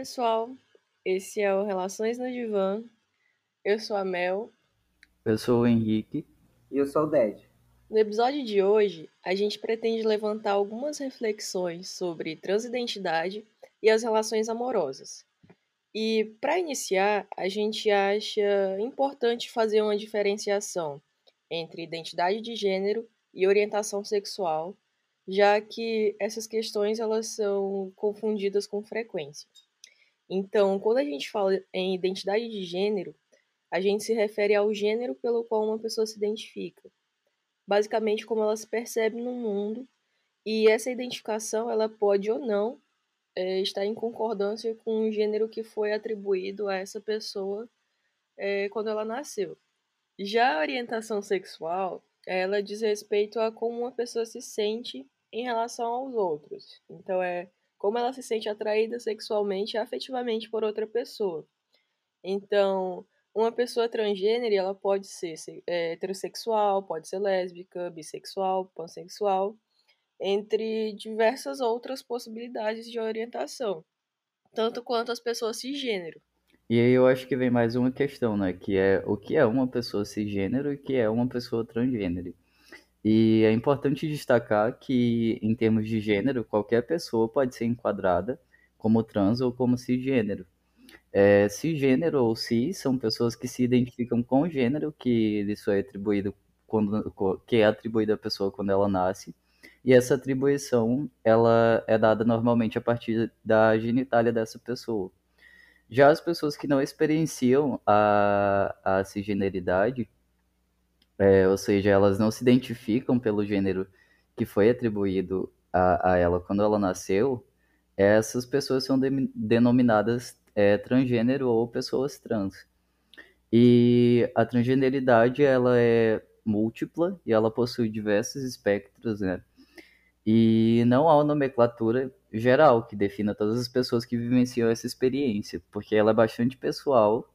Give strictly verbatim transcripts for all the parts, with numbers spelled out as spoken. pessoal, esse é o Relações no Divã. Eu sou a Mel. Eu sou o Henrique. E eu sou o Dedê. No episódio de hoje, a gente pretende levantar algumas reflexões sobre transidentidade e as relações amorosas. E, para iniciar, a gente acha importante fazer uma diferenciação entre identidade de gênero e orientação sexual, já que essas questões elas são confundidas com frequência. Então, quando a gente fala em identidade de gênero, a gente se refere ao gênero pelo qual uma pessoa se identifica, basicamente como ela se percebe no mundo, e essa identificação ela pode ou não é, estar em concordância com o gênero que foi atribuído a essa pessoa é, quando ela nasceu. Já a orientação sexual, ela diz respeito a como uma pessoa se sente em relação aos outros. Então, é como ela se sente atraída sexualmente e afetivamente por outra pessoa. Então, uma pessoa transgênero, ela pode ser heterossexual, pode ser lésbica, bissexual, pansexual, entre diversas outras possibilidades de orientação, tanto quanto as pessoas cisgênero. E aí eu acho que vem mais uma questão, né, que é o que é uma pessoa cisgênero e o que é uma pessoa transgênero. E é importante destacar que, em termos de gênero, qualquer pessoa pode ser enquadrada como trans ou como cisgênero. É, cisgênero ou cis são pessoas que se identificam com o gênero que lhes é atribuído quando, que é atribuído à pessoa quando ela nasce, e essa atribuição ela é dada normalmente a partir da genitália dessa pessoa. Já as pessoas que não experienciam a, a cisgeneridade, é, ou seja, elas não se identificam pelo gênero que foi atribuído a, a ela quando ela nasceu, essas pessoas são de, denominadas é, transgênero ou pessoas trans. E a transgeneridade ela é múltipla e ela possui diversos espectros, né? E não há uma nomenclatura geral que defina todas as pessoas que vivenciam essa experiência, porque ela é bastante pessoal,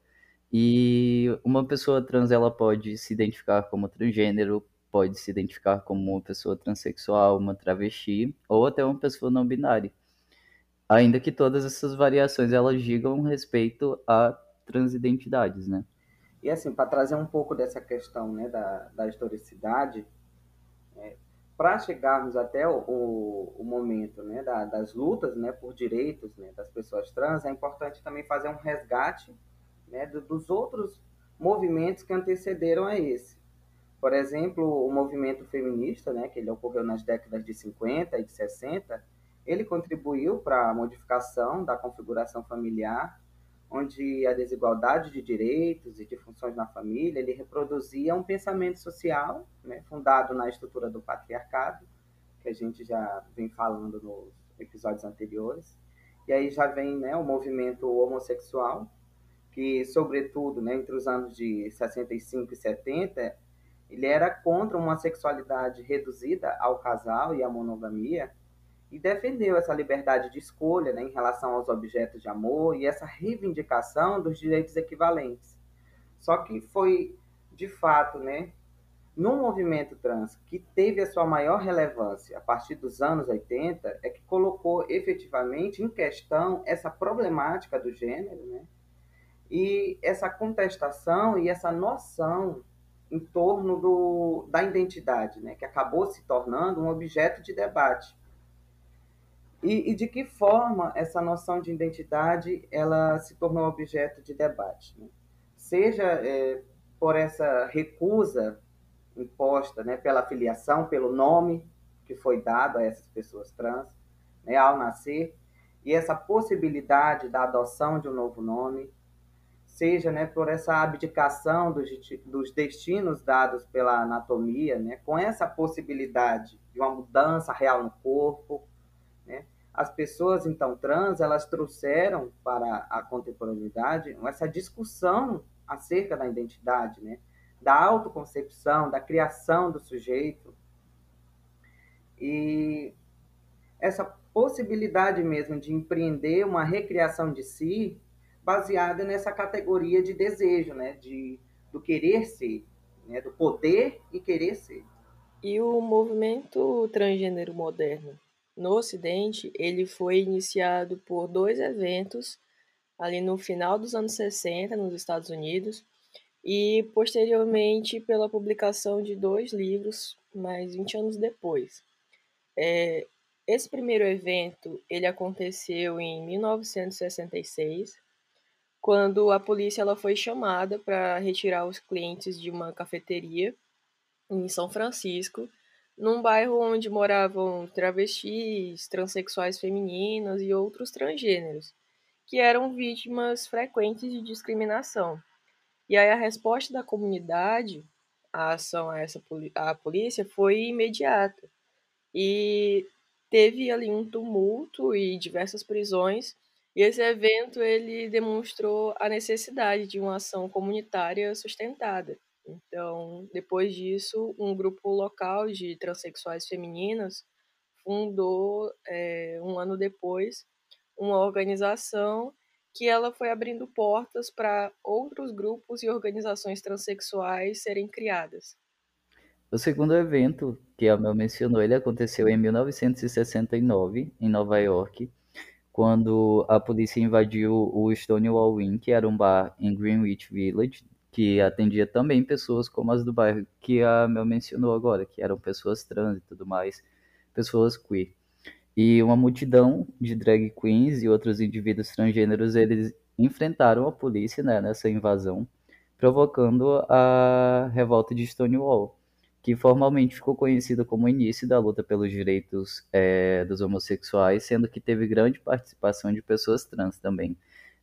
e uma pessoa trans ela pode se identificar como transgênero, pode se identificar como uma pessoa transexual, uma travesti, ou até uma pessoa não binária. Ainda que todas essas variações elas digam respeito a transidentidades, né? E assim, para trazer um pouco dessa questão, né, da, da historicidade, é... para chegarmos até o, o, o momento, né, da, das lutas, né, por direitos, né, das pessoas trans, é importante também fazer um resgate, né, do, dos outros movimentos que antecederam a esse. Por exemplo, o movimento feminista, né, que ele ocorreu nas décadas de cinquenta e de sessenta, ele contribuiu para a modificação da configuração familiar, onde a desigualdade de direitos e de funções na família, ele reproduzia um pensamento social, né, fundado na estrutura do patriarcado, que a gente já vem falando nos episódios anteriores. E aí já vem, né, o movimento homossexual, que, sobretudo, né, entre os anos de sessenta e cinco e setenta, ele era contra uma sexualidade reduzida ao casal e à monogamia, e defendeu essa liberdade de escolha, né, em relação aos objetos de amor e essa reivindicação dos direitos equivalentes. Só que foi, de fato, né, no movimento trans que teve a sua maior relevância a partir dos anos oitenta, é que colocou efetivamente em questão essa problemática do gênero, né, e essa contestação e essa noção em torno do, da identidade, né, que acabou se tornando um objeto de debate. E, e de que forma essa noção de identidade ela se tornou objeto de debate, né? Seja é, por essa recusa imposta, né, pela filiação, pelo nome que foi dado a essas pessoas trans, né, ao nascer, e essa possibilidade da adoção de um novo nome, seja, né, por essa abdicação dos, dos destinos dados pela anatomia, né, com essa possibilidade de uma mudança real no corpo, né? As pessoas, então, trans, elas trouxeram para a contemporaneidade essa discussão acerca da identidade, né, da autoconcepção, da criação do sujeito. E essa possibilidade mesmo de empreender uma recriação de si baseada nessa categoria de desejo, né, de, do querer ser, né, do poder e querer ser. E o movimento transgênero moderno? No Ocidente, ele foi iniciado por dois eventos ali no final dos anos sessenta, nos Estados Unidos, e posteriormente pela publicação de dois livros, mais vinte anos depois. É, esse primeiro evento ele aconteceu em mil novecentos e sessenta e seis, quando a polícia ela foi chamada para retirar os clientes de uma cafeteria em São Francisco, num bairro onde moravam travestis, transexuais femininas e outros transgêneros, que eram vítimas frequentes de discriminação. E aí a resposta da comunidade à ação a essa à polícia foi imediata. E teve ali um tumulto e diversas prisões, e esse evento ele demonstrou a necessidade de uma ação comunitária sustentada. Então, depois disso, um grupo local de transexuais femininas fundou, é, um ano depois, uma organização que ela foi abrindo portas para outros grupos e organizações transexuais serem criadas. O segundo evento, que a Mel mencionou, ele aconteceu em mil novecentos e sessenta e nove, em Nova York, quando a polícia invadiu o Stonewall Inn, que era um bar em Greenwich Village, que atendia também pessoas como as do bairro, que a Mel mencionou agora, que eram pessoas trans e tudo mais, pessoas queer. E uma multidão de drag queens e outros indivíduos transgêneros, eles enfrentaram a polícia, né, nessa invasão, provocando a revolta de Stonewall, que formalmente ficou conhecida como o início da luta pelos direitos é, dos homossexuais, sendo que teve grande participação de pessoas trans também,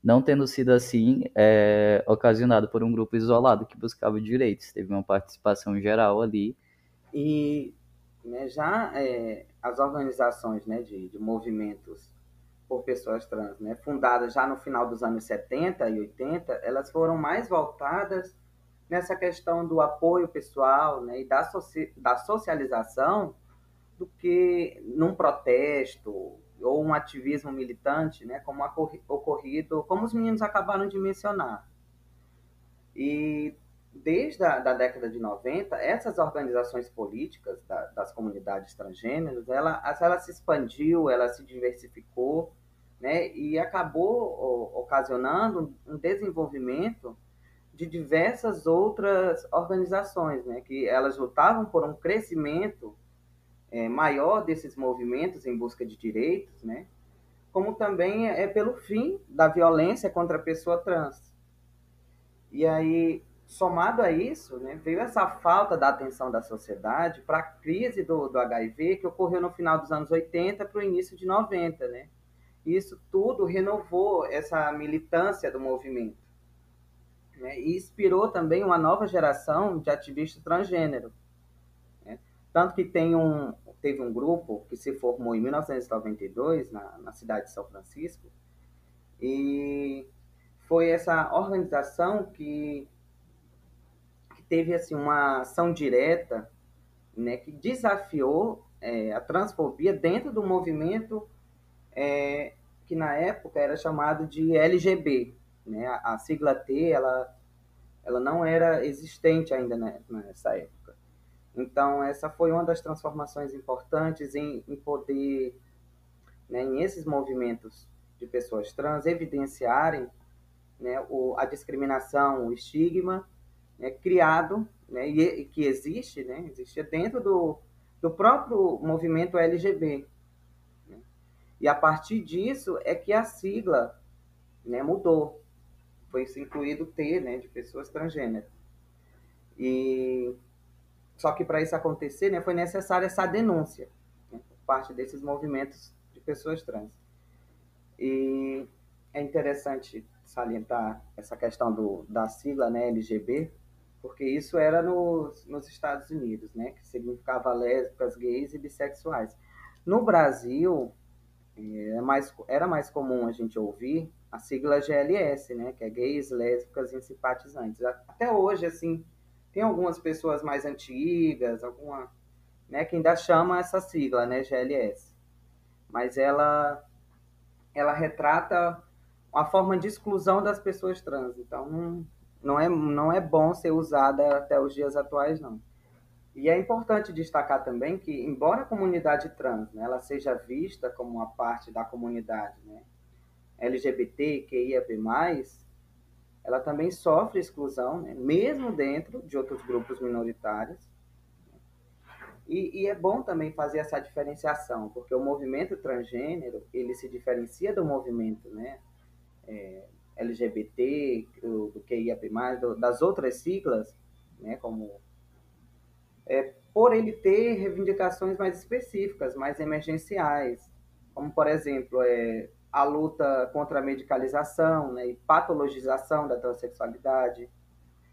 não tendo sido assim é, ocasionado por um grupo isolado que buscava direitos. Teve uma participação geral ali. E né, já é, as organizações né, de, de movimentos por pessoas trans, né, fundadas já no final dos anos setenta e oitenta, elas foram mais voltadas nessa questão do apoio pessoal né, e da, soci, da socialização do que num protesto ou um ativismo militante, né, como ocorrido, como os meninos acabaram de mencionar. E desde a da década de noventa, essas organizações políticas da, das comunidades transgêneras, ela, ela se expandiu, ela se diversificou, né, e acabou ocasionando um desenvolvimento de diversas outras organizações, né, que elas lutavam por um crescimento É, maior desses movimentos em busca de direitos, né? Como também é pelo fim da violência contra a pessoa trans. E aí, somado a isso, né, veio essa falta da atenção da sociedade para a crise do, do H I V que ocorreu no final dos anos oitenta para o início de noventa. Né? Isso tudo renovou essa militância do movimento, né? E inspirou também uma nova geração de ativistas transgênero. Tanto que tem um, teve um grupo que se formou em mil novecentos e noventa e dois, na, na cidade de São Francisco, e foi essa organização que, que teve assim, uma ação direta, né, que desafiou é, a transfobia dentro do movimento é, que na época era chamado de L G B. Né? A, a sigla T ela, ela não era existente ainda nessa época. Então, essa foi uma das transformações importantes em, em poder, né, em esses movimentos de pessoas trans, evidenciarem né, o, a discriminação, o estigma né, criado, né, e, e que existe, né, existe dentro do, do próprio movimento L G B. Né? E a partir disso é que a sigla né, mudou, foi incluído o T né, de pessoas transgênero. E... Só que para isso acontecer, né, foi necessária essa denúncia né, por parte desses movimentos de pessoas trans. E é interessante salientar essa questão do, da sigla né, L G B, porque isso era nos, nos Estados Unidos, né, que significava lésbicas, gays e bissexuais. No Brasil, é mais, era mais comum a gente ouvir a sigla G L S, né, que é gays, lésbicas e simpatizantes. Até hoje, assim... Tem algumas pessoas mais antigas, alguma, né, que ainda chama essa sigla, né, G L S. Mas ela, ela retrata uma forma de exclusão das pessoas trans. Então, não, não, é, não é bom ser usada até os dias atuais, não. E é importante destacar também que, embora a comunidade trans, né, ela seja vista como uma parte da comunidade, né, L G B T, Q I A P mais, ela também sofre exclusão, né? Mesmo dentro de outros grupos minoritários. E, e é bom também fazer essa diferenciação, porque o movimento transgênero, ele se diferencia do movimento, né? É, L G B T, do Q I A P mais, do, das outras siglas, né? Como, é, por ele ter reivindicações mais específicas, mais emergenciais, como, por exemplo, é, a luta contra a medicalização, né, e patologização da transexualidade,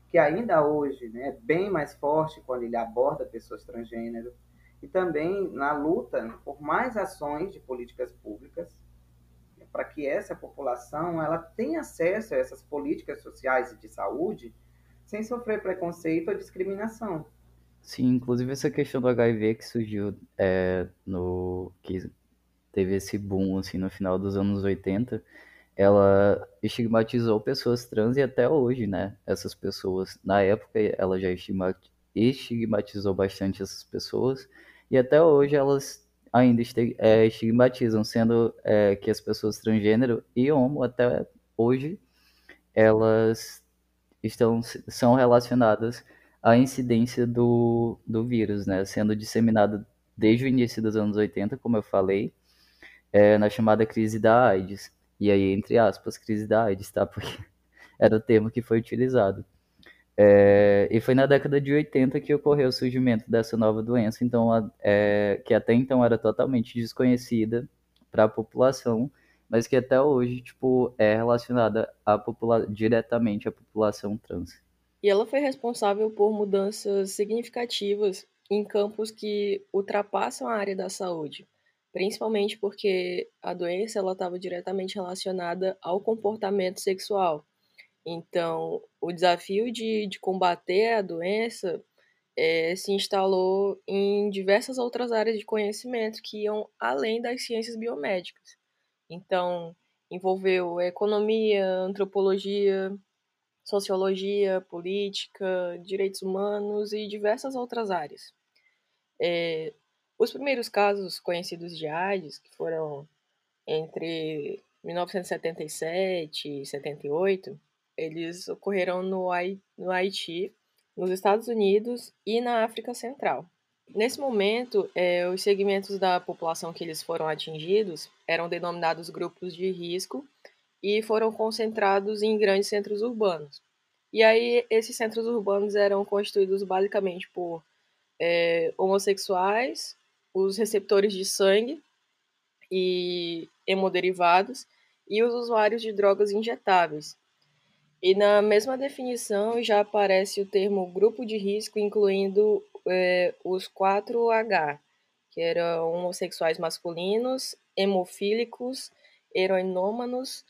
que ainda hoje, né, é bem mais forte quando ele aborda pessoas transgênero, e também na luta, né, por mais ações de políticas públicas, né, para que essa população ela tenha acesso a essas políticas sociais e de saúde sem sofrer preconceito ou discriminação. Sim, inclusive essa questão do H I V que surgiu, é, no, que teve esse boom assim, no final dos anos oitenta, ela estigmatizou pessoas trans e até hoje, né? Essas pessoas, na época, ela já estigmatizou bastante essas pessoas e até hoje elas ainda estigmatizam, sendo é, que as pessoas transgênero e homo até hoje, elas estão, são relacionadas à incidência do, do vírus, né? Sendo disseminada desde o início dos anos oitenta, como eu falei, é, na chamada crise da AIDS. E aí, entre aspas, crise da AIDS, tá? Porque era o termo que foi utilizado. É, e foi na década de oitenta que ocorreu o surgimento dessa nova doença, então, é, que até então era totalmente desconhecida para a população, mas que até hoje tipo, é relacionada à popula- diretamente à população trans. E ela foi responsável por mudanças significativas em campos que ultrapassam a área da saúde. Principalmente porque a doença estava diretamente relacionada ao comportamento sexual. Então, o desafio de, de combater a doença é, se instalou em diversas outras áreas de conhecimento que iam além das ciências biomédicas. Então, envolveu economia, antropologia, sociologia, política, direitos humanos e diversas outras áreas. É, Os primeiros casos conhecidos de AIDS, que foram entre mil novecentos e setenta e sete e setenta e oito, eles ocorreram no Haiti, nos Estados Unidos e na África Central. Nesse momento, eh, os segmentos da população que eles foram atingidos eram denominados grupos de risco e foram concentrados em grandes centros urbanos. E aí, esses centros urbanos eram constituídos basicamente por eh, homossexuais, os receptores de sangue e hemoderivados e os usuários de drogas injetáveis. E na mesma definição já aparece o termo grupo de risco, incluindo é, os quatro H, que eram homossexuais masculinos, hemofílicos, heroinômanos,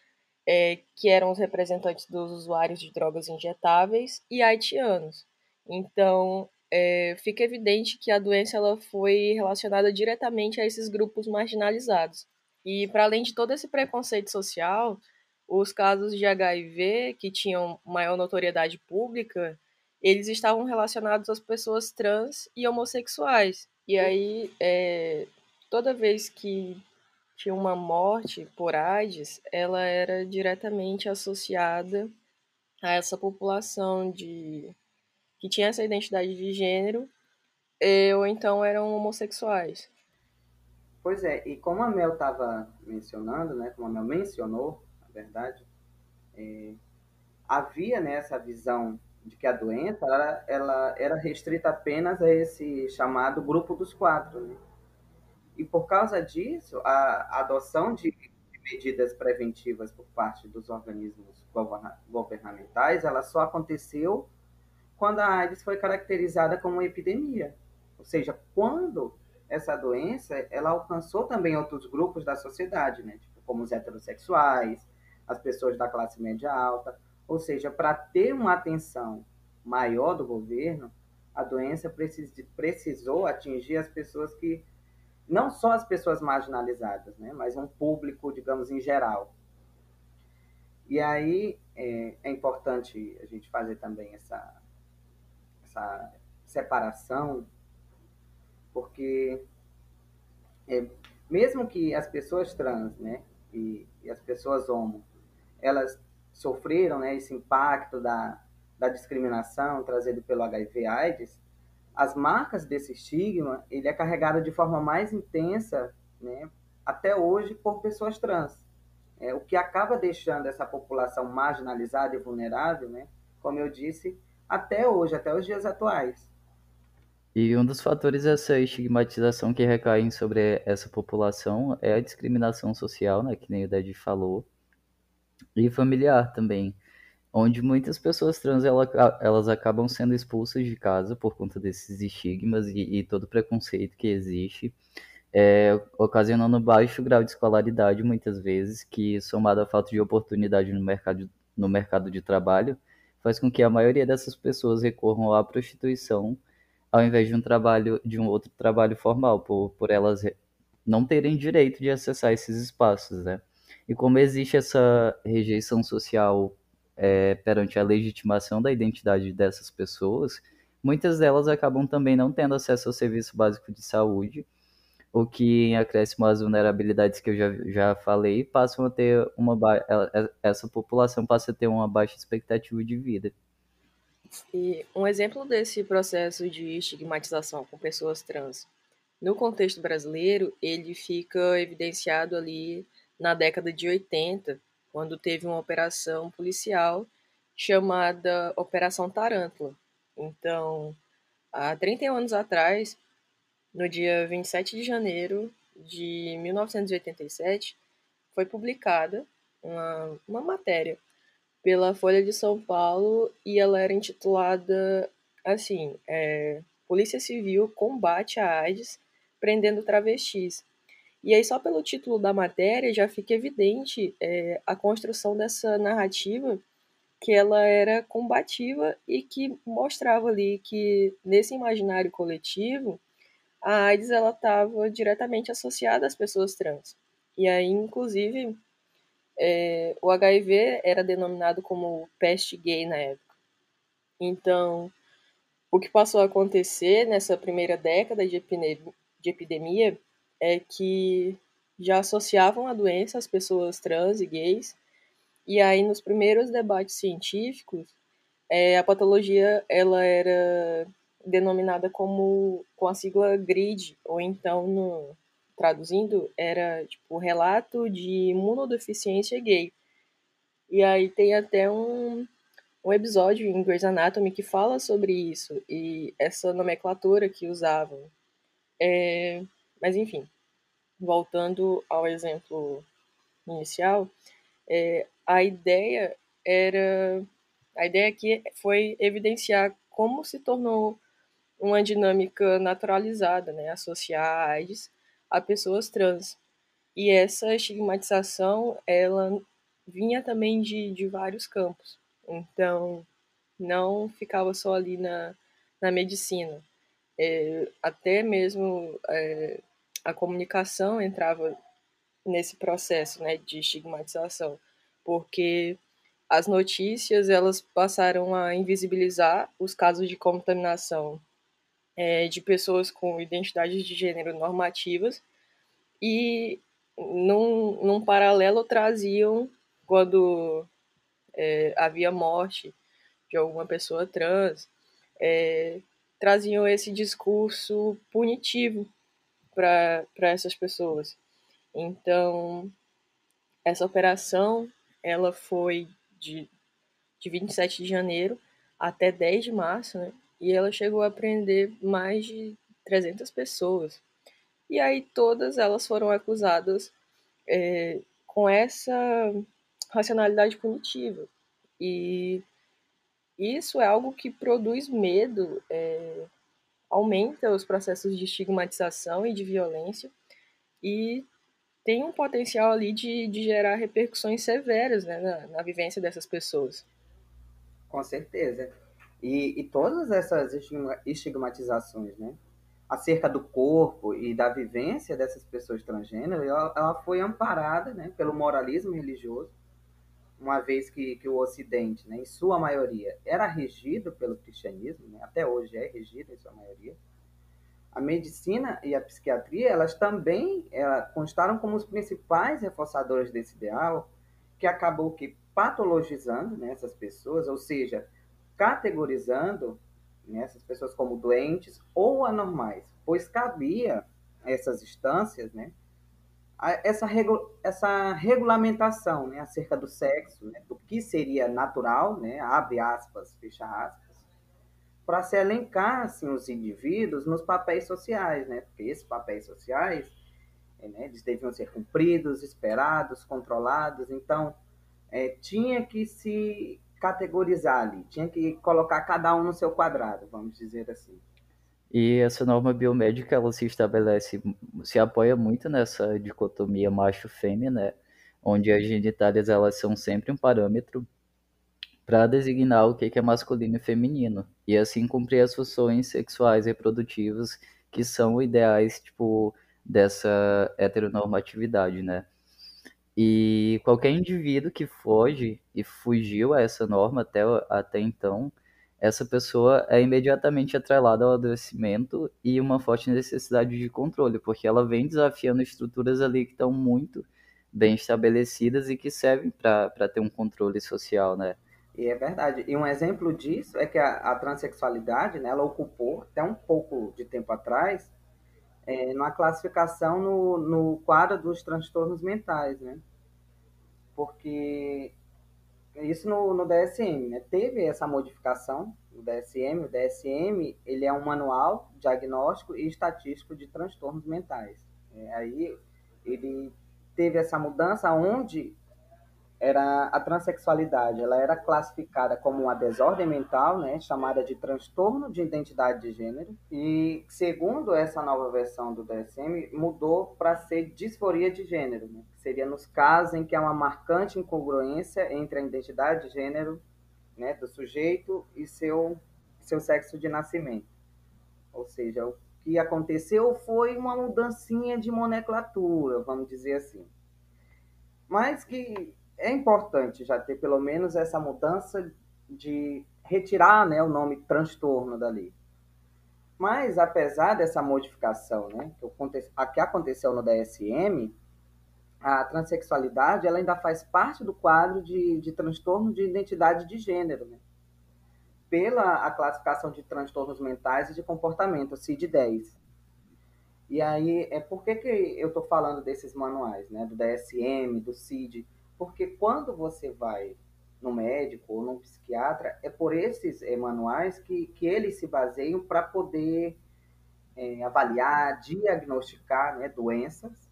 é, que eram os representantes dos usuários de drogas injetáveis, e haitianos. Então, É, fica evidente que a doença ela foi relacionada diretamente a esses grupos marginalizados. E, para além de todo esse preconceito social, os casos de H I V, que tinham maior notoriedade pública, eles estavam relacionados às pessoas trans e homossexuais. E aí, é, toda vez que tinha uma morte por AIDS, ela era diretamente associada a essa população de... que tinha essa identidade de gênero, ou então eram homossexuais. Pois é, e como a Mel estava mencionando, né, como a Mel mencionou, na verdade, é, havia, né, essa visão de que a doença ela, ela era restrita apenas a esse chamado grupo dos quatro. Né? E por causa disso, a, a adoção de, de medidas preventivas por parte dos organismos governamentais, ela só aconteceu quando a AIDS foi caracterizada como uma epidemia, ou seja, quando essa doença ela alcançou também outros grupos da sociedade, né? Tipo, como os heterossexuais, as pessoas da classe média alta, ou seja, para ter uma atenção maior do governo, a doença precis- precisou atingir as pessoas que, não só as pessoas marginalizadas, né? Mas um público, digamos, em geral. E aí é, é importante a gente fazer também essa... essa separação, porque é, mesmo que as pessoas trans, né, e, e as pessoas homo, elas sofreram, né, esse impacto da, da discriminação trazido pelo H I V AIDS, as marcas desse estigma, ele é carregado de forma mais intensa, né, até hoje, por pessoas trans. É, o que acaba deixando essa população marginalizada e vulnerável, né, como eu disse, até hoje, até os dias atuais. E um dos fatores dessa estigmatização que recai sobre essa população é a discriminação social, né, que nem o Dedê falou, e familiar também, onde muitas pessoas trans elas, elas acabam sendo expulsas de casa por conta desses estigmas e, e todo preconceito que existe, é, ocasionando um baixo grau de escolaridade muitas vezes, que somado à falta de oportunidade no mercado, no mercado de trabalho, faz com que a maioria dessas pessoas recorram à prostituição ao invés de um trabalho, de um outro trabalho formal, por, por elas não terem direito de acessar esses espaços, né? E como existe essa rejeição social é, perante a legitimação da identidade dessas pessoas, muitas delas acabam também não tendo acesso ao serviço básico de saúde, o que acresce as vulnerabilidades que eu já, já falei, passam a ter uma ba... essa população passa a ter uma baixa expectativa de vida. E um exemplo desse processo de estigmatização com pessoas trans, no contexto brasileiro, ele fica evidenciado ali na década de oitenta, quando teve uma operação policial chamada Operação Tarântula. Então, há trinta e um anos atrás, no dia vinte e sete de janeiro de mil novecentos e oitenta e sete, foi publicada uma, uma matéria pela Folha de São Paulo e ela era intitulada assim, é, Polícia Civil combate a AIDS prendendo travestis. E aí só pelo título da matéria já fica evidente é, a construção dessa narrativa que ela era combativa e que mostrava ali que nesse imaginário coletivo a AIDS ela estava diretamente associada às pessoas trans. E aí, inclusive, é, o H I V era denominado como peste gay na época. Então, o que passou a acontecer nessa primeira década de, epine- de epidemia é que já associavam a doença às pessoas trans e gays. E aí, nos primeiros debates científicos, é, a patologia ela era denominada como com a sigla GRID, ou então, no, traduzindo, era tipo relato de imunodeficiência gay. E aí tem até um, um episódio em Grey's Anatomy que fala sobre isso, e essa nomenclatura que usavam. É, mas enfim, voltando ao exemplo inicial, é, a ideia era, a ideia aqui foi evidenciar como se tornou uma dinâmica naturalizada, né, associar a AIDS a pessoas trans. E essa estigmatização, ela vinha também de, de vários campos. Então, não ficava só ali na, na medicina. É, até mesmo é, a comunicação entrava nesse processo, né, de estigmatização, porque as notícias elas passaram a invisibilizar os casos de contaminação é, de pessoas com identidades de gênero normativas e, num, num paralelo, traziam quando é, havia morte de alguma pessoa trans, é, traziam esse discurso punitivo para essas pessoas. Então, essa operação ela foi De, de vinte e sete de janeiro até dez de março, né? E ela chegou a prender mais de trezentas pessoas. E aí todas elas foram acusadas é, com essa racionalidade punitiva. E isso é algo que produz medo, é, aumenta os processos de estigmatização e de violência e tem um potencial ali de, de gerar repercussões severas, né, na, na vivência dessas pessoas. Com certeza. E, e todas essas estigmatizações, né, acerca do corpo e da vivência dessas pessoas transgênero, ela, ela foi amparada, né, pelo moralismo religioso, uma vez que, que o Ocidente, né, em sua maioria, era regido pelo cristianismo, né, até hoje é regido em sua maioria, a medicina e a psiquiatria, elas também ela, constaram como os principais reforçadores desse ideal, que acabou que patologizando, né, essas pessoas, ou seja, categorizando, né, essas pessoas como doentes ou anormais, pois cabia a essas instâncias, né, a, essa, regu, essa regulamentação, né, acerca do sexo, né, do que seria natural, né, abre aspas, fecha aspas, para se elencar assim, os indivíduos nos papéis sociais, né? Porque esses papéis sociais, né, eles deviam ser cumpridos, esperados, controlados, então é, tinha que se categorizar ali, tinha que colocar cada um no seu quadrado, vamos dizer assim. E essa norma biomédica, ela se estabelece, se apoia muito nessa dicotomia macho-fêmea, né? Onde as genitálias, elas são sempre um parâmetro para designar o que é masculino e feminino, e assim cumprir as funções sexuais e reprodutivas que são ideais, tipo, dessa heteronormatividade, né? E qualquer indivíduo que foge e fugiu a essa norma até, até então, essa pessoa é imediatamente atrelada ao adoecimento e uma forte necessidade de controle, porque ela vem desafiando estruturas ali que estão muito bem estabelecidas e que servem para ter um controle social, né? E é verdade. E um exemplo disso é que a, a transexualidade, né, ela ocupou, até um pouco de tempo atrás, é, numa classificação no, no quadro dos transtornos mentais, né? Porque isso no, no D S M, né? Teve essa modificação no D S M. O D S M, ele é um manual diagnóstico e estatístico de transtornos mentais. É, aí ele teve essa mudança onde era a transexualidade, ela era classificada como uma desordem mental, né, chamada de transtorno de identidade de gênero, e segundo essa nova versão do D S M, mudou para ser disforia de gênero, né, que seria nos casos em que há uma marcante incongruência entre a identidade de gênero, né, do sujeito e seu, seu sexo de nascimento. Ou seja, o que aconteceu foi uma mudancinha de nomenclatura, vamos dizer assim. Mas que é importante já ter pelo menos essa mudança de retirar, né, o nome transtorno dali. Mas, apesar dessa modificação, né, que aconteceu no D S M, a transexualidade ela ainda faz parte do quadro de, de transtorno de identidade de gênero, né, pela a classificação de transtornos mentais e de comportamento, C I D dez. E aí, é por que, que eu estou falando desses manuais, né, do D S M, do C I D? Porque quando você vai no médico ou no psiquiatra, é por esses manuais que, que eles se baseiam para poder é, avaliar, diagnosticar, né, doenças.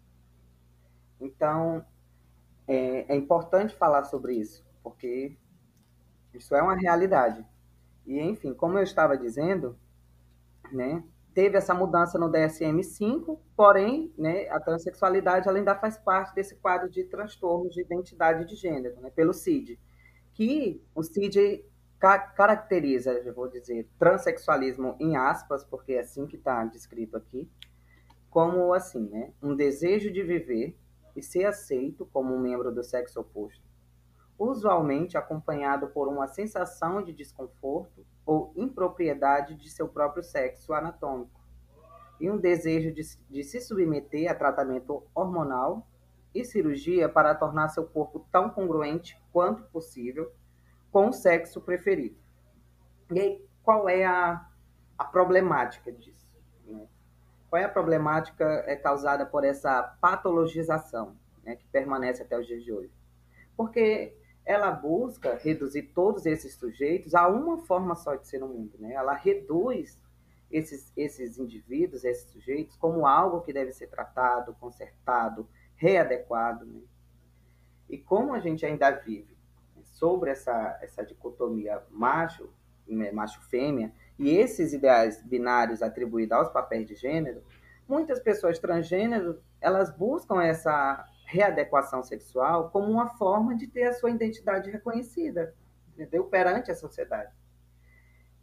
Então, é, é importante falar sobre isso, porque isso é uma realidade. E, enfim, como eu estava dizendo, né, teve essa mudança no D S M cinco, porém, né, a transexualidade ela ainda faz parte desse quadro de transtorno de identidade de gênero, né, pelo C I D, que o C I D ca- caracteriza, eu vou dizer, transexualismo em aspas, porque é assim que está descrito aqui, como assim, né, um desejo de viver e ser aceito como um membro do sexo oposto, usualmente acompanhado por uma sensação de desconforto ou impropriedade de seu próprio sexo anatômico, e um desejo de, de se submeter a tratamento hormonal e cirurgia para tornar seu corpo tão congruente quanto possível com o sexo preferido. E aí, qual é a, a problemática disso? Né? Qual é a problemática é causada por essa patologização, né, que permanece até os dias de hoje? Porque ela busca reduzir todos esses sujeitos a uma forma só de ser no mundo, né? Ela reduz esses, esses indivíduos, esses sujeitos, como algo que deve ser tratado, consertado, readequado, né? E como a gente ainda vive, né, sobre essa, essa dicotomia macho, né, macho-fêmea, e esses ideais binários atribuídos aos papéis de gênero, muitas pessoas transgênero, elas buscam essa readequação sexual como uma forma de ter a sua identidade reconhecida, entendeu? Perante a sociedade,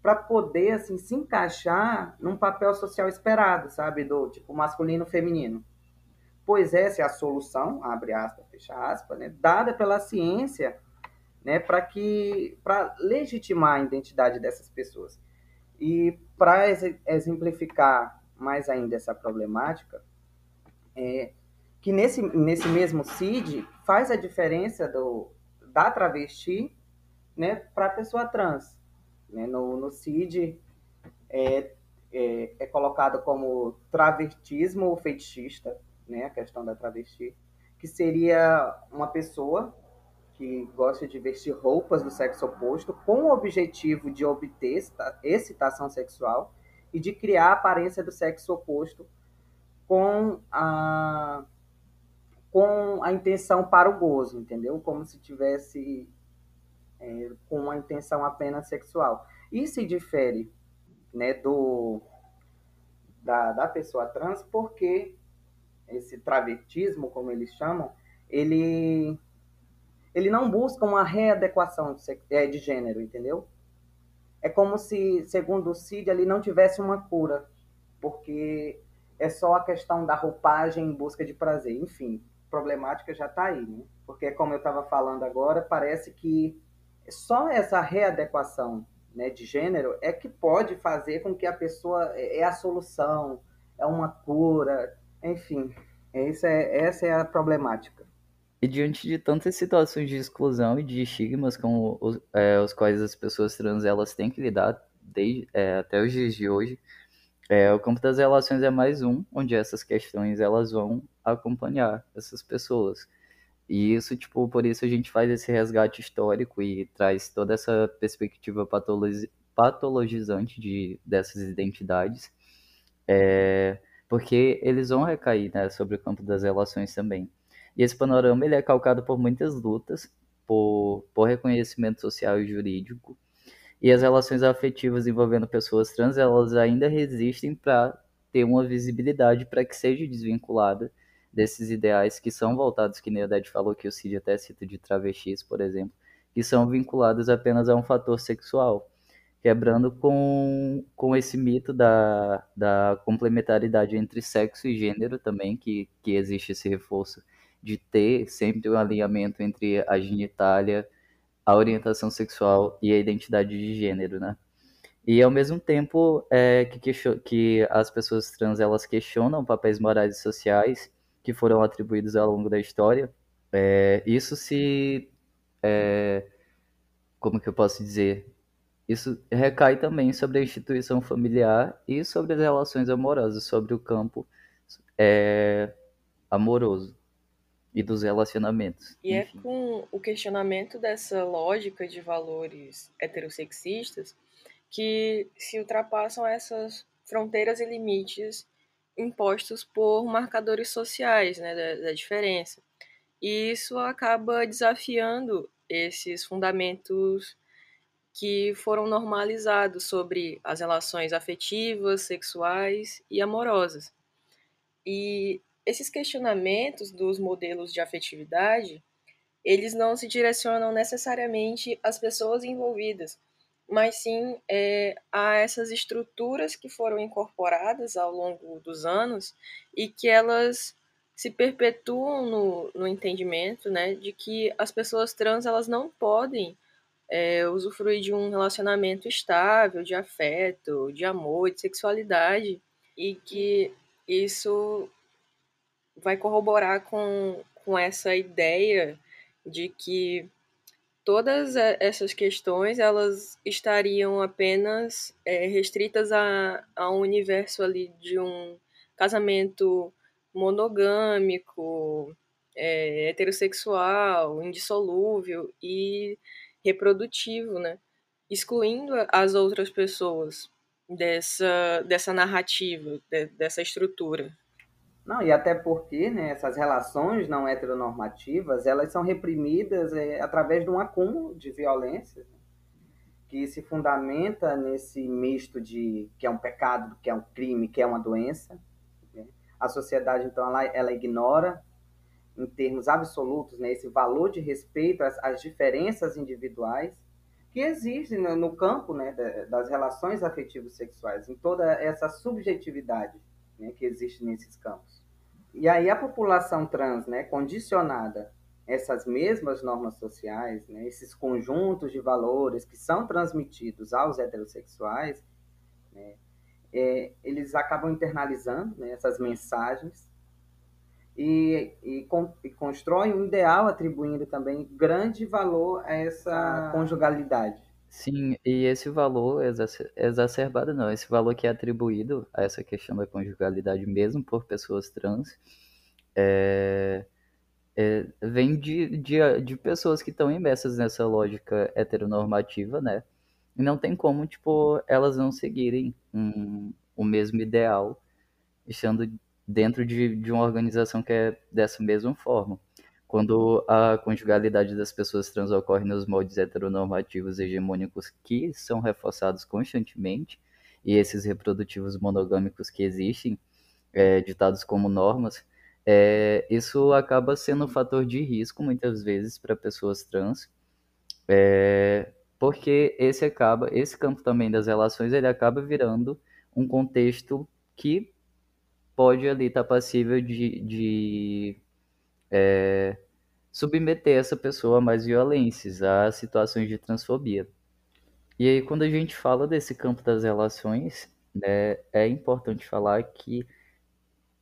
para poder assim se encaixar num papel social esperado, sabe, do tipo masculino, feminino. Pois essa é a solução, abre aspas, fecha aspas, né, dada pela ciência, né, para que para legitimar a identidade dessas pessoas. E para exemplificar mais ainda essa problemática, é, que nesse, nesse mesmo C I D faz a diferença do, da travesti, né, para a pessoa trans. Né? No, no C I D é, é, é colocado como travestismo fetichista, né, a questão da travesti, que seria uma pessoa que gosta de vestir roupas do sexo oposto com o objetivo de obter excitação sexual e de criar a aparência do sexo oposto com a, com a intenção para o gozo, entendeu? Como se tivesse é, com uma intenção apenas sexual. E se difere, né, do, da, da pessoa trans porque esse travestismo, como eles chamam, ele... ele não busca uma readequação de gênero, entendeu? É como se, segundo o C I D, ele não tivesse uma cura, porque é só a questão da roupagem em busca de prazer. Enfim, a problemática já está aí, né? Porque, como eu estava falando agora, parece que só essa readequação, né, de gênero é que pode fazer com que a pessoa... é a solução, é uma cura, enfim. Essa é, essa é a problemática. E diante de tantas situações de exclusão e de estigmas com os, é, os quais as pessoas trans elas têm que lidar desde, é, até os dias de hoje, é, o campo das relações é mais um, onde essas questões elas vão acompanhar essas pessoas. E isso, tipo, por isso a gente faz esse resgate histórico e traz toda essa perspectiva patologi- patologizante de, dessas identidades, é, porque eles vão recair, né, sobre o campo das relações também. E esse panorama ele é calcado por muitas lutas, por, por reconhecimento social e jurídico. E as relações afetivas envolvendo pessoas trans, elas ainda resistem para ter uma visibilidade, para que seja desvinculada desses ideais que são voltados, que Neodete falou, que o C I D até cita, de travestis, por exemplo, que são vinculados apenas a um fator sexual, quebrando com, com esse mito da, da complementaridade entre sexo e gênero também, que, que existe esse reforço de ter sempre um alinhamento entre a genitália, a orientação sexual e a identidade de gênero, né? E, ao mesmo tempo, é, que, question- que as pessoas trans elas questionam papéis morais e sociais que foram atribuídos ao longo da história, é, isso se... É, como que eu posso dizer? Isso recai também sobre a instituição familiar e sobre as relações amorosas, sobre o campo é, amoroso e dos relacionamentos. E enfim, é com o questionamento dessa lógica de valores heterossexistas que se ultrapassam essas fronteiras e limites impostos por marcadores sociais, né, da, da diferença. E isso acaba desafiando esses fundamentos que foram normalizados sobre as relações afetivas, sexuais e amorosas. E esses questionamentos dos modelos de afetividade, eles não se direcionam necessariamente às pessoas envolvidas, mas sim é, a essas estruturas que foram incorporadas ao longo dos anos e que elas se perpetuam no, no entendimento, né, de que as pessoas trans elas não podem é, usufruir de um relacionamento estável, de afeto, de amor, de sexualidade, e que isso vai corroborar com, com essa ideia de que todas essas questões elas estariam apenas é, restritas a, a um universo ali de um casamento monogâmico, é, heterossexual, indissolúvel e reprodutivo, né? Excluindo as outras pessoas dessa, dessa narrativa, de, dessa estrutura. Não, e até porque, né, essas relações não heteronormativas, elas são reprimidas é, através de um acúmulo de violência, né, que se fundamenta nesse misto de que é um pecado, que é um crime, que é uma doença. Né? A sociedade, então, ela, ela ignora, em termos absolutos, né, esse valor de respeito às, às diferenças individuais que existem no, no campo, né, das relações afetivo-sexuais, em toda essa subjetividade, né, que existe nesses campos. E aí a população trans, né, condicionada a essas mesmas normas sociais, né, esses conjuntos de valores que são transmitidos aos heterossexuais, né, é, eles acabam internalizando, né, essas mensagens e, e, con, e constroem um ideal atribuindo também grande valor a essa conjugalidade. Sim, e esse valor exacerbado não, esse valor que é atribuído a essa questão da conjugalidade mesmo por pessoas trans é, é, vem de, de, de pessoas que estão imersas nessa lógica heteronormativa, né? E não tem como, tipo, elas não seguirem um, o mesmo ideal estando dentro de, de uma organização que é dessa mesma forma. Quando a conjugalidade das pessoas trans ocorre nos moldes heteronormativos hegemônicos que são reforçados constantemente, e esses reprodutivos monogâmicos que existem, é, ditados como normas, é, isso acaba sendo um fator de risco, muitas vezes, para pessoas trans, é, porque esse, acaba, esse campo também das relações, ele acaba virando um contexto que pode ali estar tá passível de... de É, submeter essa pessoa a mais violências, a situações de transfobia. E aí, quando a gente fala desse campo das relações, né, é importante falar que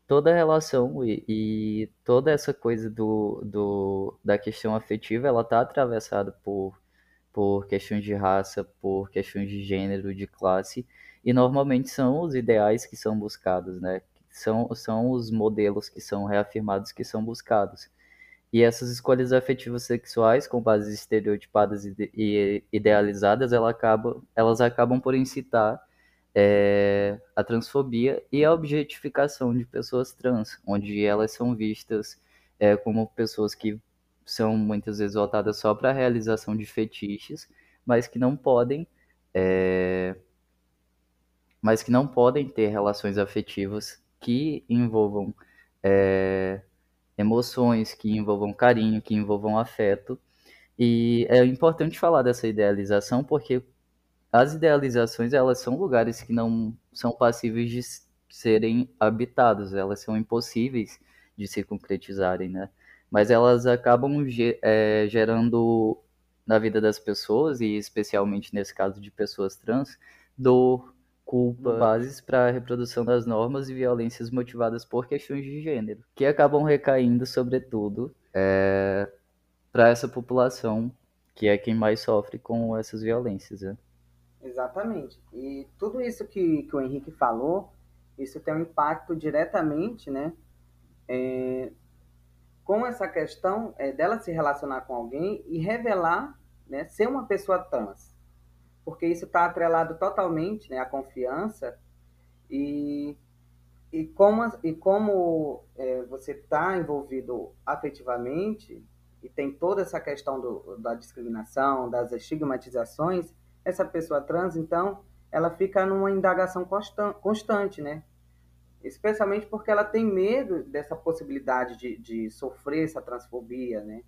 toda relação e, e toda essa coisa do, do, da questão afetiva, ela está atravessada por, por questões de raça, por questões de gênero, de classe, e normalmente são os ideais que são buscados, né? São, são os modelos que são reafirmados, que são buscados. E essas escolhas afetivas sexuais, com bases estereotipadas e idealizadas, ela acaba, elas acabam por incitar é, a transfobia e a objetificação de pessoas trans, onde elas são vistas é, como pessoas que são muitas vezes voltadas só para a realização de fetiches, mas que não podem... É, mas que não podem ter relações afetivas que envolvam é, emoções, que envolvam carinho, que envolvam afeto. E é importante falar dessa idealização, porque as idealizações, elas são lugares que não são passíveis de serem habitados, elas são impossíveis de se concretizarem, né? Mas elas acabam ger- é, gerando na vida das pessoas, e especialmente nesse caso de pessoas trans, dor, culpa, bases para a reprodução das normas e violências motivadas por questões de gênero, que acabam recaindo, sobretudo, é, para essa população, que é quem mais sofre com essas violências. Né? Exatamente. E tudo isso que, que o Henrique falou, isso tem um impacto diretamente, né, é, com essa questão é, dela se relacionar com alguém e revelar, né, ser uma pessoa trans. Porque isso está atrelado totalmente, né, à confiança, e, e como, e como é, você está envolvido afetivamente, e tem toda essa questão do, da discriminação, das estigmatizações, essa pessoa trans, então, ela fica numa indagação consta, constante, né? Especialmente porque ela tem medo dessa possibilidade de, de sofrer essa transfobia, né?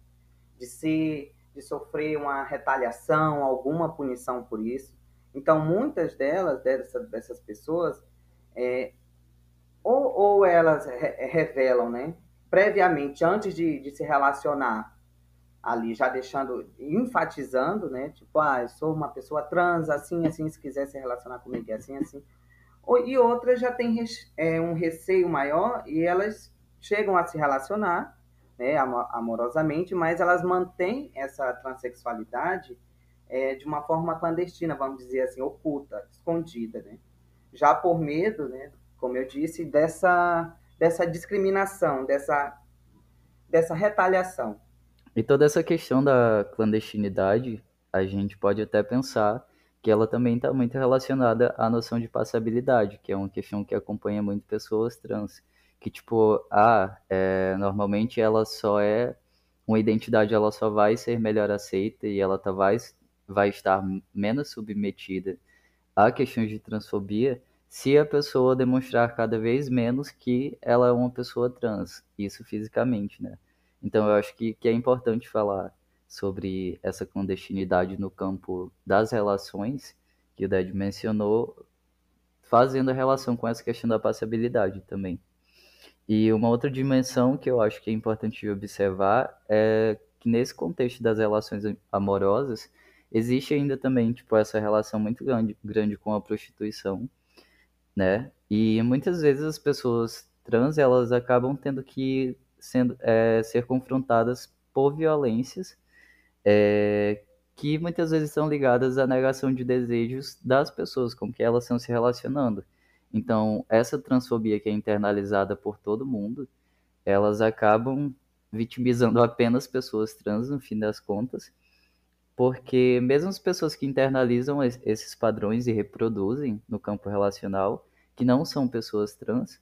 De ser... de sofrer uma retaliação, alguma punição por isso. Então, muitas delas, dessas, dessas pessoas, é, ou, ou elas re- revelam, né, previamente, antes de, de se relacionar ali, já deixando, enfatizando, né, tipo, ah, eu sou uma pessoa trans, assim, assim, se quiser se relacionar comigo, assim, assim. E outras já têm é, um receio maior e elas chegam a se relacionar, né, amorosamente, mas elas mantêm essa transexualidade é, de uma forma clandestina, vamos dizer assim, oculta, escondida, né? Já por medo, né, como eu disse, dessa, dessa discriminação, dessa, dessa retaliação. E toda essa questão da clandestinidade, a gente pode até pensar que ela também está muito relacionada à noção de passabilidade, que é uma questão que acompanha muito pessoas trans. Que, tipo, ah, é, normalmente ela só é uma identidade, ela só vai ser melhor aceita e ela tá, vai, vai estar menos submetida a questões de transfobia se a pessoa demonstrar cada vez menos que ela é uma pessoa trans, isso fisicamente, né? Então, eu acho que, que é importante falar sobre essa clandestinidade no campo das relações, que o Ded mencionou, fazendo a relação com essa questão da passabilidade também. E uma outra dimensão que eu acho que é importante observar é que nesse contexto das relações amorosas, existe ainda também tipo, essa relação muito grande, grande com a prostituição, né? E muitas vezes as pessoas trans, elas acabam tendo que sendo, é, ser confrontadas por violências é, que muitas vezes são ligadas à negação de desejos das pessoas com que elas estão se relacionando. Então, essa transfobia que é internalizada por todo mundo, elas acabam vitimizando apenas pessoas trans, no fim das contas, porque mesmo as pessoas que internalizam esses padrões e reproduzem no campo relacional, que não são pessoas trans,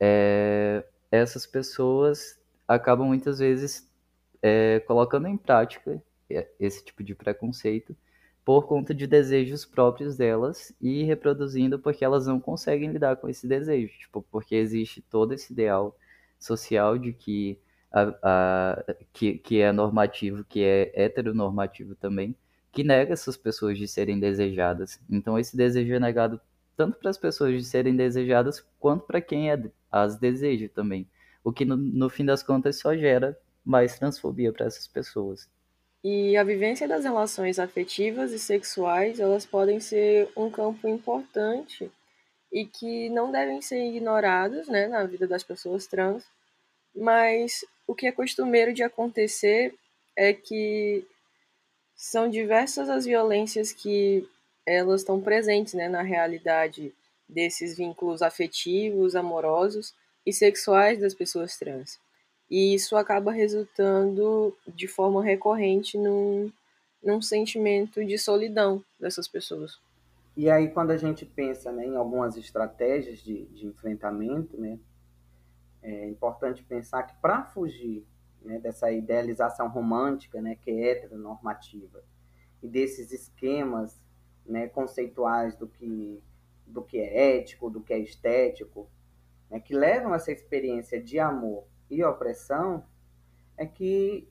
é, essas pessoas acabam muitas vezes é, colocando em prática esse tipo de preconceito por conta de desejos próprios delas e reproduzindo porque elas não conseguem lidar com esse desejo, tipo, porque existe todo esse ideal social de que, a, a, que, que é normativo, que é heteronormativo também, que nega essas pessoas de serem desejadas. Então esse desejo é negado tanto para as pessoas de serem desejadas quanto para quem é, as deseja também, o que no, no fim das contas só gera mais transfobia para essas pessoas. E a vivência das relações afetivas e sexuais, elas podem ser um campo importante e que não devem ser ignorados, né, na vida das pessoas trans, mas o que é costumeiro de acontecer é que são diversas as violências que elas estão presentes, né, na realidade desses vínculos afetivos, amorosos e sexuais das pessoas trans. E isso acaba resultando de forma recorrente num, num sentimento de solidão dessas pessoas. E aí, quando a gente pensa, né, em algumas estratégias de, de enfrentamento, né, é importante pensar que para fugir, né, dessa idealização romântica, né, que é heteronormativa, e desses esquemas, né, conceituais do que, do que é ético, do que é estético, né, que levam essa experiência de amor e opressão, é que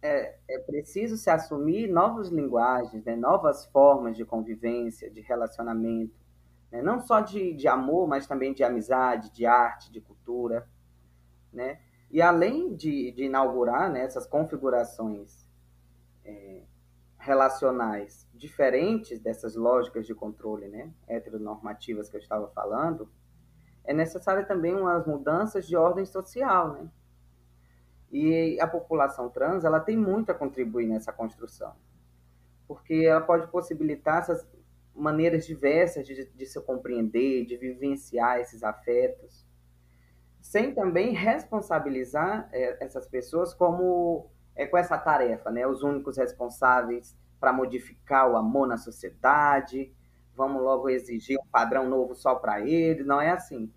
é, é preciso se assumir novas linguagens, né, novas formas de convivência, de relacionamento, né, não só de, de amor, mas também de amizade, de arte, de cultura, né? E além de, de inaugurar, né, essas configurações é, relacionais diferentes dessas lógicas de controle, né, heteronormativas que eu estava falando, é necessário também umas mudanças de ordem social, né? E a população trans, ela tem muito a contribuir nessa construção, porque ela pode possibilitar essas maneiras diversas de, de se compreender, de vivenciar esses afetos, sem também responsabilizar é, essas pessoas como é, com essa tarefa, né? Os únicos responsáveis para modificar o amor na sociedade, vamos logo exigir um padrão novo só para ele, não é assim.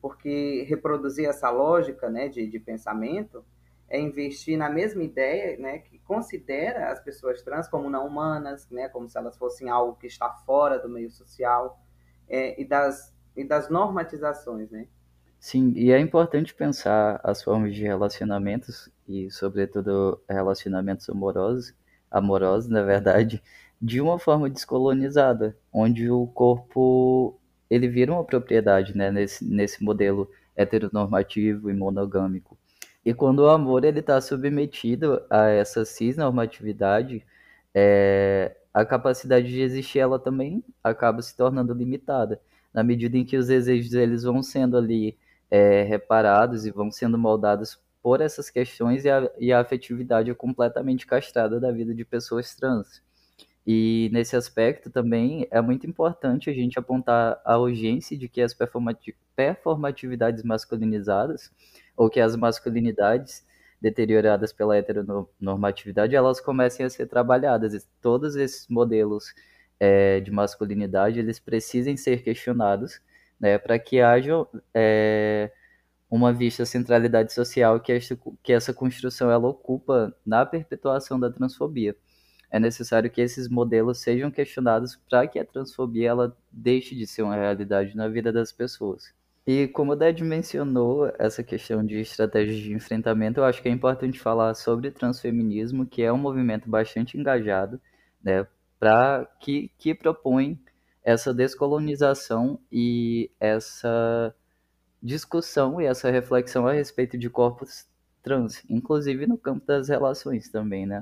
Porque reproduzir essa lógica, né, de, de pensamento é investir na mesma ideia, né, que considera as pessoas trans como não humanas, né, como se elas fossem algo que está fora do meio social, é, e, das, e das normatizações, né? Sim, e é importante pensar as formas de relacionamentos, e sobretudo relacionamentos amorosos, amorosos, na verdade, de uma forma descolonizada, onde o corpo ele vira uma propriedade, né, nesse, nesse modelo heteronormativo e monogâmico. E quando o amor está submetido a essa cisnormatividade, é, a capacidade de existir ela também acaba se tornando limitada, na medida em que os desejos eles vão sendo ali é, reparados e vão sendo moldados por essas questões, e a, e a afetividade é completamente castrada da vida de pessoas trans. E nesse aspecto também é muito importante a gente apontar a urgência de que as performatividades masculinizadas, ou que as masculinidades deterioradas pela heteronormatividade, elas comecem a ser trabalhadas. E todos esses modelos é, de masculinidade, eles precisam ser questionados, né, para que haja é, uma vista à centralidade social que, esta, que essa construção ela ocupa na perpetuação da transfobia. É necessário que esses modelos sejam questionados para que a transfobia ela deixe de ser uma realidade na vida das pessoas. E como o Ded mencionou essa questão de estratégias de enfrentamento, eu acho que é importante falar sobre transfeminismo, que é um movimento bastante engajado, né, pra, que, que propõe essa descolonização e essa discussão e essa reflexão a respeito de corpos trans, inclusive no campo das relações também, né?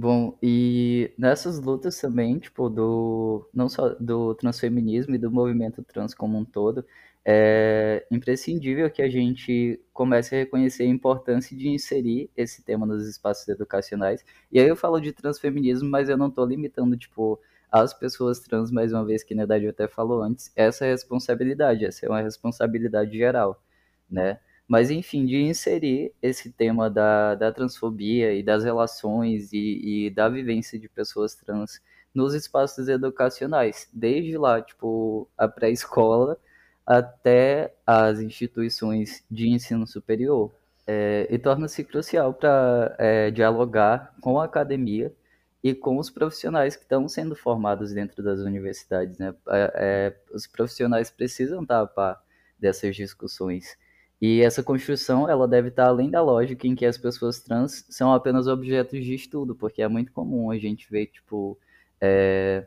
Bom, e nessas lutas também, tipo, do, não só do transfeminismo e do movimento trans como um todo, é imprescindível que a gente comece a reconhecer a importância de inserir esse tema nos espaços educacionais. E aí eu falo de transfeminismo, mas eu não estou limitando, tipo, as pessoas trans, mais uma vez, que na verdade eu até falou antes, essa responsabilidade, essa é uma responsabilidade geral, né? Mas, enfim, de inserir esse tema da, da transfobia e das relações e, e da vivência de pessoas trans nos espaços educacionais, desde lá, tipo, a pré-escola até as instituições de ensino superior. É, e torna-se crucial para é, dialogar com a academia e com os profissionais que estão sendo formados dentro das universidades, né? É, é, os profissionais precisam estar a par dessas discussões. E essa construção, ela deve estar além da lógica em que as pessoas trans são apenas objetos de estudo, porque é muito comum a gente ver, tipo, é...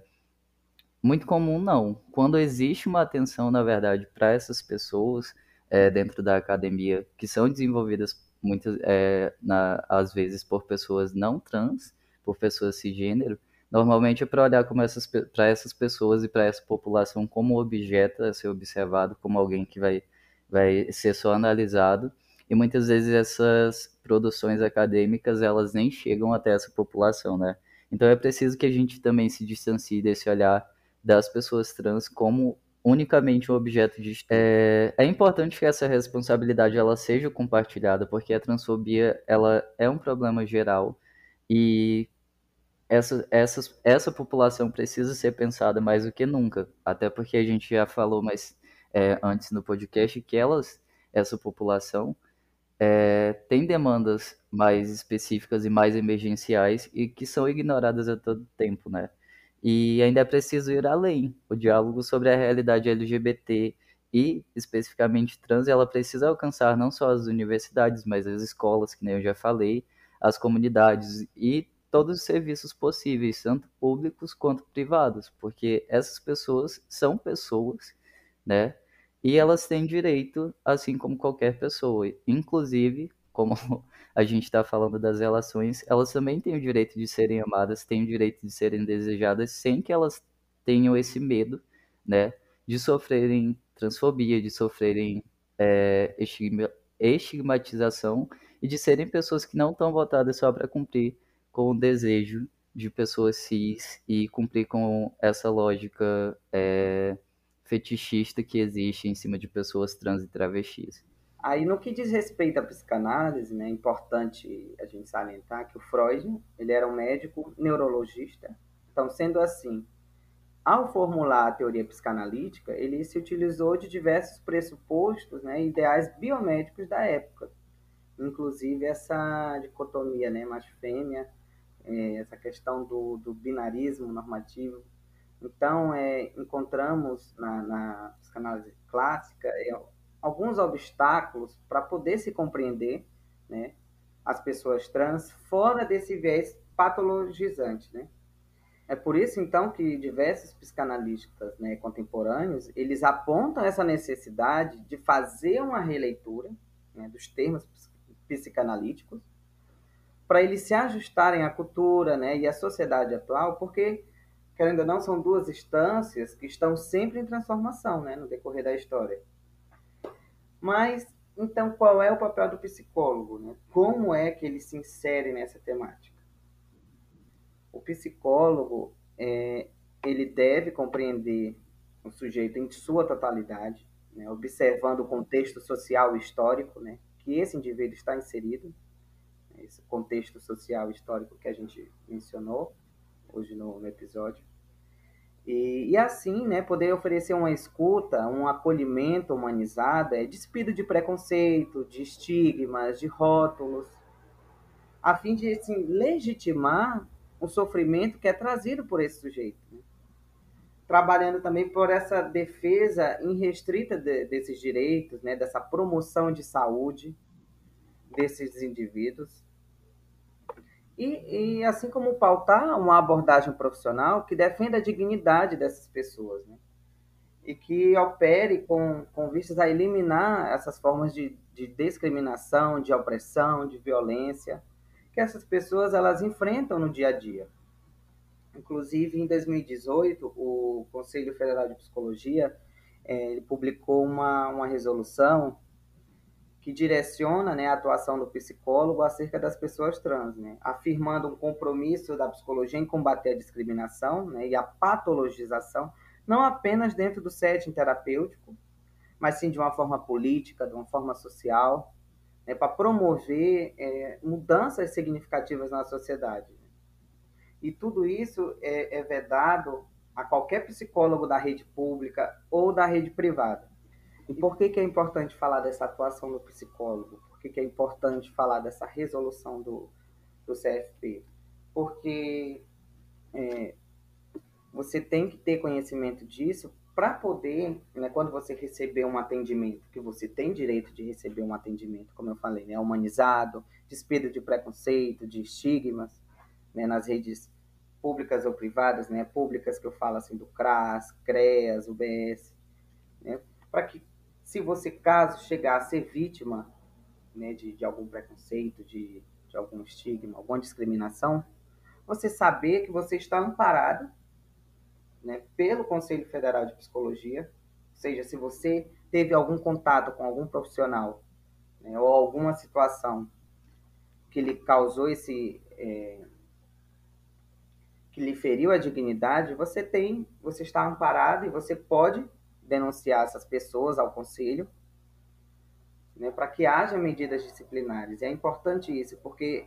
muito comum não. Quando existe uma atenção, na verdade, para essas pessoas é, dentro da academia, que são desenvolvidas muitas, é, na, às vezes, por pessoas não trans, por pessoas cisgênero, normalmente é para olhar para essas, essas pessoas e para essa população como objeto a ser observado, como alguém que vai... vai ser só analisado, e muitas vezes essas produções acadêmicas, elas nem chegam até essa população, né? Então é preciso que a gente também se distancie desse olhar das pessoas trans como unicamente um objeto de estudo. É, é importante que essa responsabilidade, ela seja compartilhada, porque a transfobia, ela é um problema geral, e essa, essa, essa população precisa ser pensada mais do que nunca, até porque a gente já falou, mas... É, antes no podcast, que elas, essa população, é, tem demandas mais específicas e mais emergenciais e que são ignoradas a todo tempo, né? E ainda é preciso ir além. O diálogo sobre a realidade L G B T e, especificamente, trans, ela precisa alcançar não só as universidades, mas as escolas, que nem eu já falei, as comunidades e todos os serviços possíveis, tanto públicos quanto privados, porque essas pessoas são pessoas, né? E elas têm direito, assim como qualquer pessoa. Inclusive, como a gente está falando das relações, elas também têm o direito de serem amadas, têm o direito de serem desejadas, sem que elas tenham esse medo, né, de sofrerem transfobia, de sofrerem é, estigmatização e de serem pessoas que não estão votadas só para cumprir com o desejo de pessoas cis e cumprir com essa lógica... É, fetichista que existe em cima de pessoas trans e travestis. Aí, no que diz respeito à psicanálise, né, é importante a gente salientar que o Freud, ele era um médico neurologista. Então, sendo assim, ao formular a teoria psicanalítica, ele se utilizou de diversos pressupostos, né, ideais biomédicos da época. Inclusive, essa dicotomia, né, macho-fêmea, é, essa questão do, do binarismo normativo. Então, é, encontramos na, na psicanálise clássica é, alguns obstáculos para poder se compreender, né, as pessoas trans fora desse viés patologizante, né? É por isso, então, que diversos psicanalistas, né, contemporâneos, eles apontam essa necessidade de fazer uma releitura, né, dos termos psicanalíticos para eles se ajustarem à cultura, né, e à sociedade atual, porque... querendo ou não, são duas instâncias que estão sempre em transformação, né, no decorrer da história. Mas, então, qual é o papel do psicólogo, né? Como é que ele se insere nessa temática? O psicólogo, é, ele deve compreender o sujeito em sua totalidade, né, observando o contexto social e histórico, né, que esse indivíduo está inserido, esse contexto social e histórico que a gente mencionou hoje no, no episódio, e, e assim, né, poder oferecer uma escuta, um acolhimento humanizado, é despido de preconceito, de estigmas, de rótulos, a fim de, assim, legitimar o sofrimento que é trazido por esse sujeito, né? Trabalhando também por essa defesa irrestrita de, desses direitos, né, dessa promoção de saúde desses indivíduos. E, e assim como pautar uma abordagem profissional que defenda a dignidade dessas pessoas, né? E que opere com, com vistas a eliminar essas formas de, de discriminação, de opressão, de violência, que essas pessoas elas enfrentam no dia a dia. Inclusive, em dois mil e dezoito, o Conselho Federal de Psicologia eh, ele publicou uma, uma resolução que direciona, né, a atuação do psicólogo acerca das pessoas trans, né, afirmando um compromisso da psicologia em combater a discriminação, né, e a patologização, não apenas dentro do setting terapêutico, mas sim de uma forma política, de uma forma social, né, para promover é, mudanças significativas na sociedade. E tudo isso é, é vedado a qualquer psicólogo da rede pública ou da rede privada. E por que que é importante falar dessa atuação do psicólogo? Por que que é importante falar dessa resolução do, do C F P? Porque é, você tem que ter conhecimento disso para poder, né, quando você receber um atendimento, que você tem direito de receber um atendimento, como eu falei, né, humanizado, despido de preconceito, de estigmas, né, nas redes públicas ou privadas, né, públicas que eu falo assim do CRAS, CREAS, U B S, né, para que, se você, caso, chegar a ser vítima, né, de, de algum preconceito, de, de algum estigma, alguma discriminação, você saber que você está amparado, né, pelo Conselho Federal de Psicologia. Ou seja, se você teve algum contato com algum profissional, né, ou alguma situação que lhe causou esse... É, que lhe feriu a dignidade, você tem, você está amparado e você pode denunciar essas pessoas ao Conselho, né, para que haja medidas disciplinares. E é importante isso, porque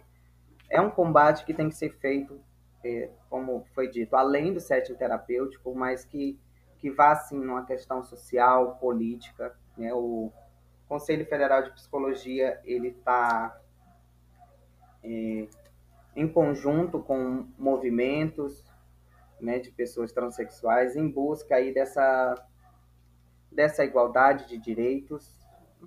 é um combate que tem que ser feito, é, como foi dito, além do setting terapêutico, mas que, que vá, sim, numa questão social, política, né? O Conselho Federal de Psicologia, ele está é, em conjunto com movimentos, né, de pessoas transexuais em busca aí dessa... dessa igualdade de direitos.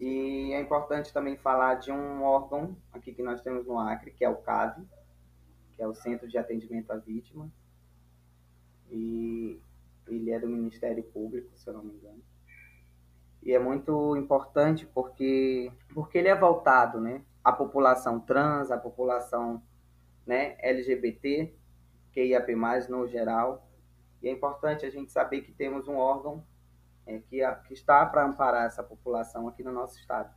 E é importante também falar de um órgão aqui que nós temos no Acre, que é o C A V, que é o Centro de Atendimento à Vítima, e ele é do Ministério Público, se eu não me engano, e é muito importante porque, porque ele é voltado, né, à população trans, à população, né, L G B T, Q I A P mais, no geral, e é importante a gente saber que temos um órgão Que, que está para amparar essa população aqui no nosso estado.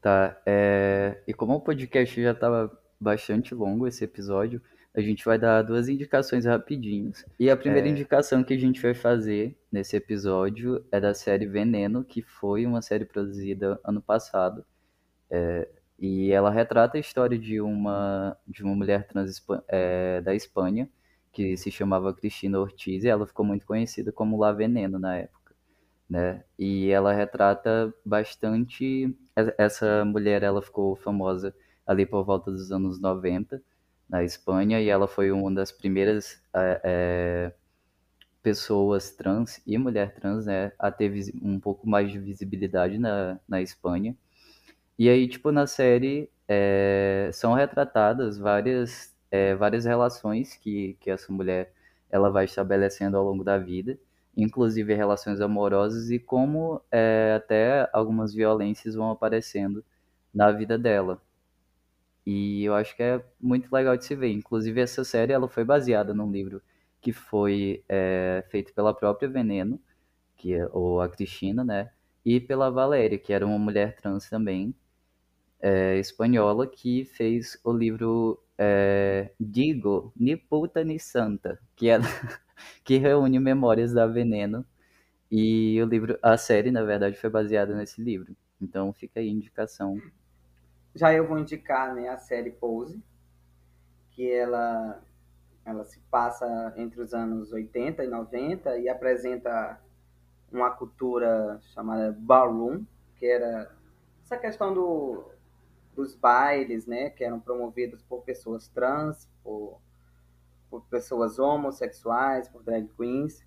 Tá, é... e como o podcast já estava bastante longo, esse episódio, a gente vai dar duas indicações rapidinhas. E a primeira é... indicação que a gente vai fazer nesse episódio é da série Veneno, que foi uma série produzida ano passado, é... e ela retrata a história de uma, de uma mulher trans é... da Espanha, que se chamava Cristina Ortiz, e ela ficou muito conhecida como La Veneno na época, né? E ela retrata bastante, essa mulher ela ficou famosa ali por volta dos anos noventa na Espanha, e ela foi uma das primeiras é, pessoas trans e mulher trans, né, a ter um pouco mais de visibilidade na, na Espanha. E aí, tipo, na série é, são retratadas várias, é, várias relações que, que essa mulher ela vai estabelecendo ao longo da vida, inclusive relações amorosas, e como é, até algumas violências vão aparecendo na vida dela. E eu acho que é muito legal de se ver. Inclusive, essa série ela foi baseada num livro que foi é, feito pela própria Veneno, que é, ou a Cristina, né, e pela Valéria, que era uma mulher trans também, é, espanhola, que fez o livro é, Digo, Ni Puta Ni Santa, que é... que reúne memórias da Veneno, e o livro, a série, na verdade, foi baseada nesse livro. Então fica aí a indicação. Já eu vou indicar, né, a série Pose, que ela, ela se passa entre os anos oitenta e noventa e apresenta uma cultura chamada Ballroom, que era essa questão do, dos bailes, né, que eram promovidos por pessoas trans, por por pessoas homossexuais, por drag queens.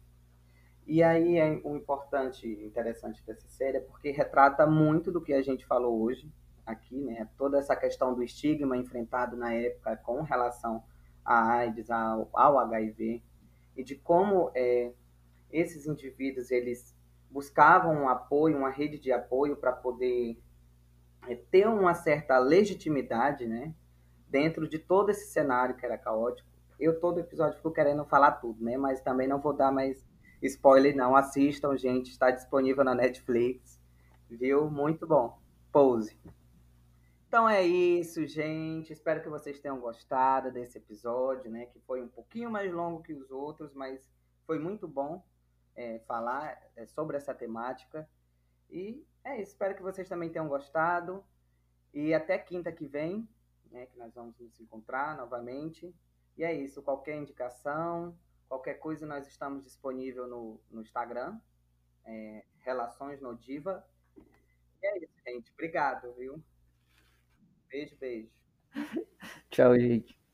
E aí é o importante, interessante dessa série é porque retrata muito do que a gente falou hoje aqui, né? Toda essa questão do estigma enfrentado na época com relação à AIDS, ao, ao H I V, e de como é, esses indivíduos eles buscavam um apoio, uma rede de apoio para poder é, ter uma certa legitimidade, né? dentro de todo esse cenário que era caótico. Eu, todo episódio, fico querendo falar tudo, né? Mas também não vou dar mais spoiler, não. Assistam, gente. Está disponível na Netflix. Viu? Muito bom. Pose. Então é isso, gente. Espero que vocês tenham gostado desse episódio, né? Que foi um pouquinho mais longo que os outros, mas foi muito bom é, falar é, sobre essa temática. E é isso. Espero que vocês também tenham gostado. E até quinta que vem, né? Que nós vamos nos encontrar novamente. E é isso, qualquer indicação, qualquer coisa, nós estamos disponíveis no, no Instagram, é, Relações no Diva. E é isso, gente. Obrigado, viu? Beijo, beijo. Tchau, gente.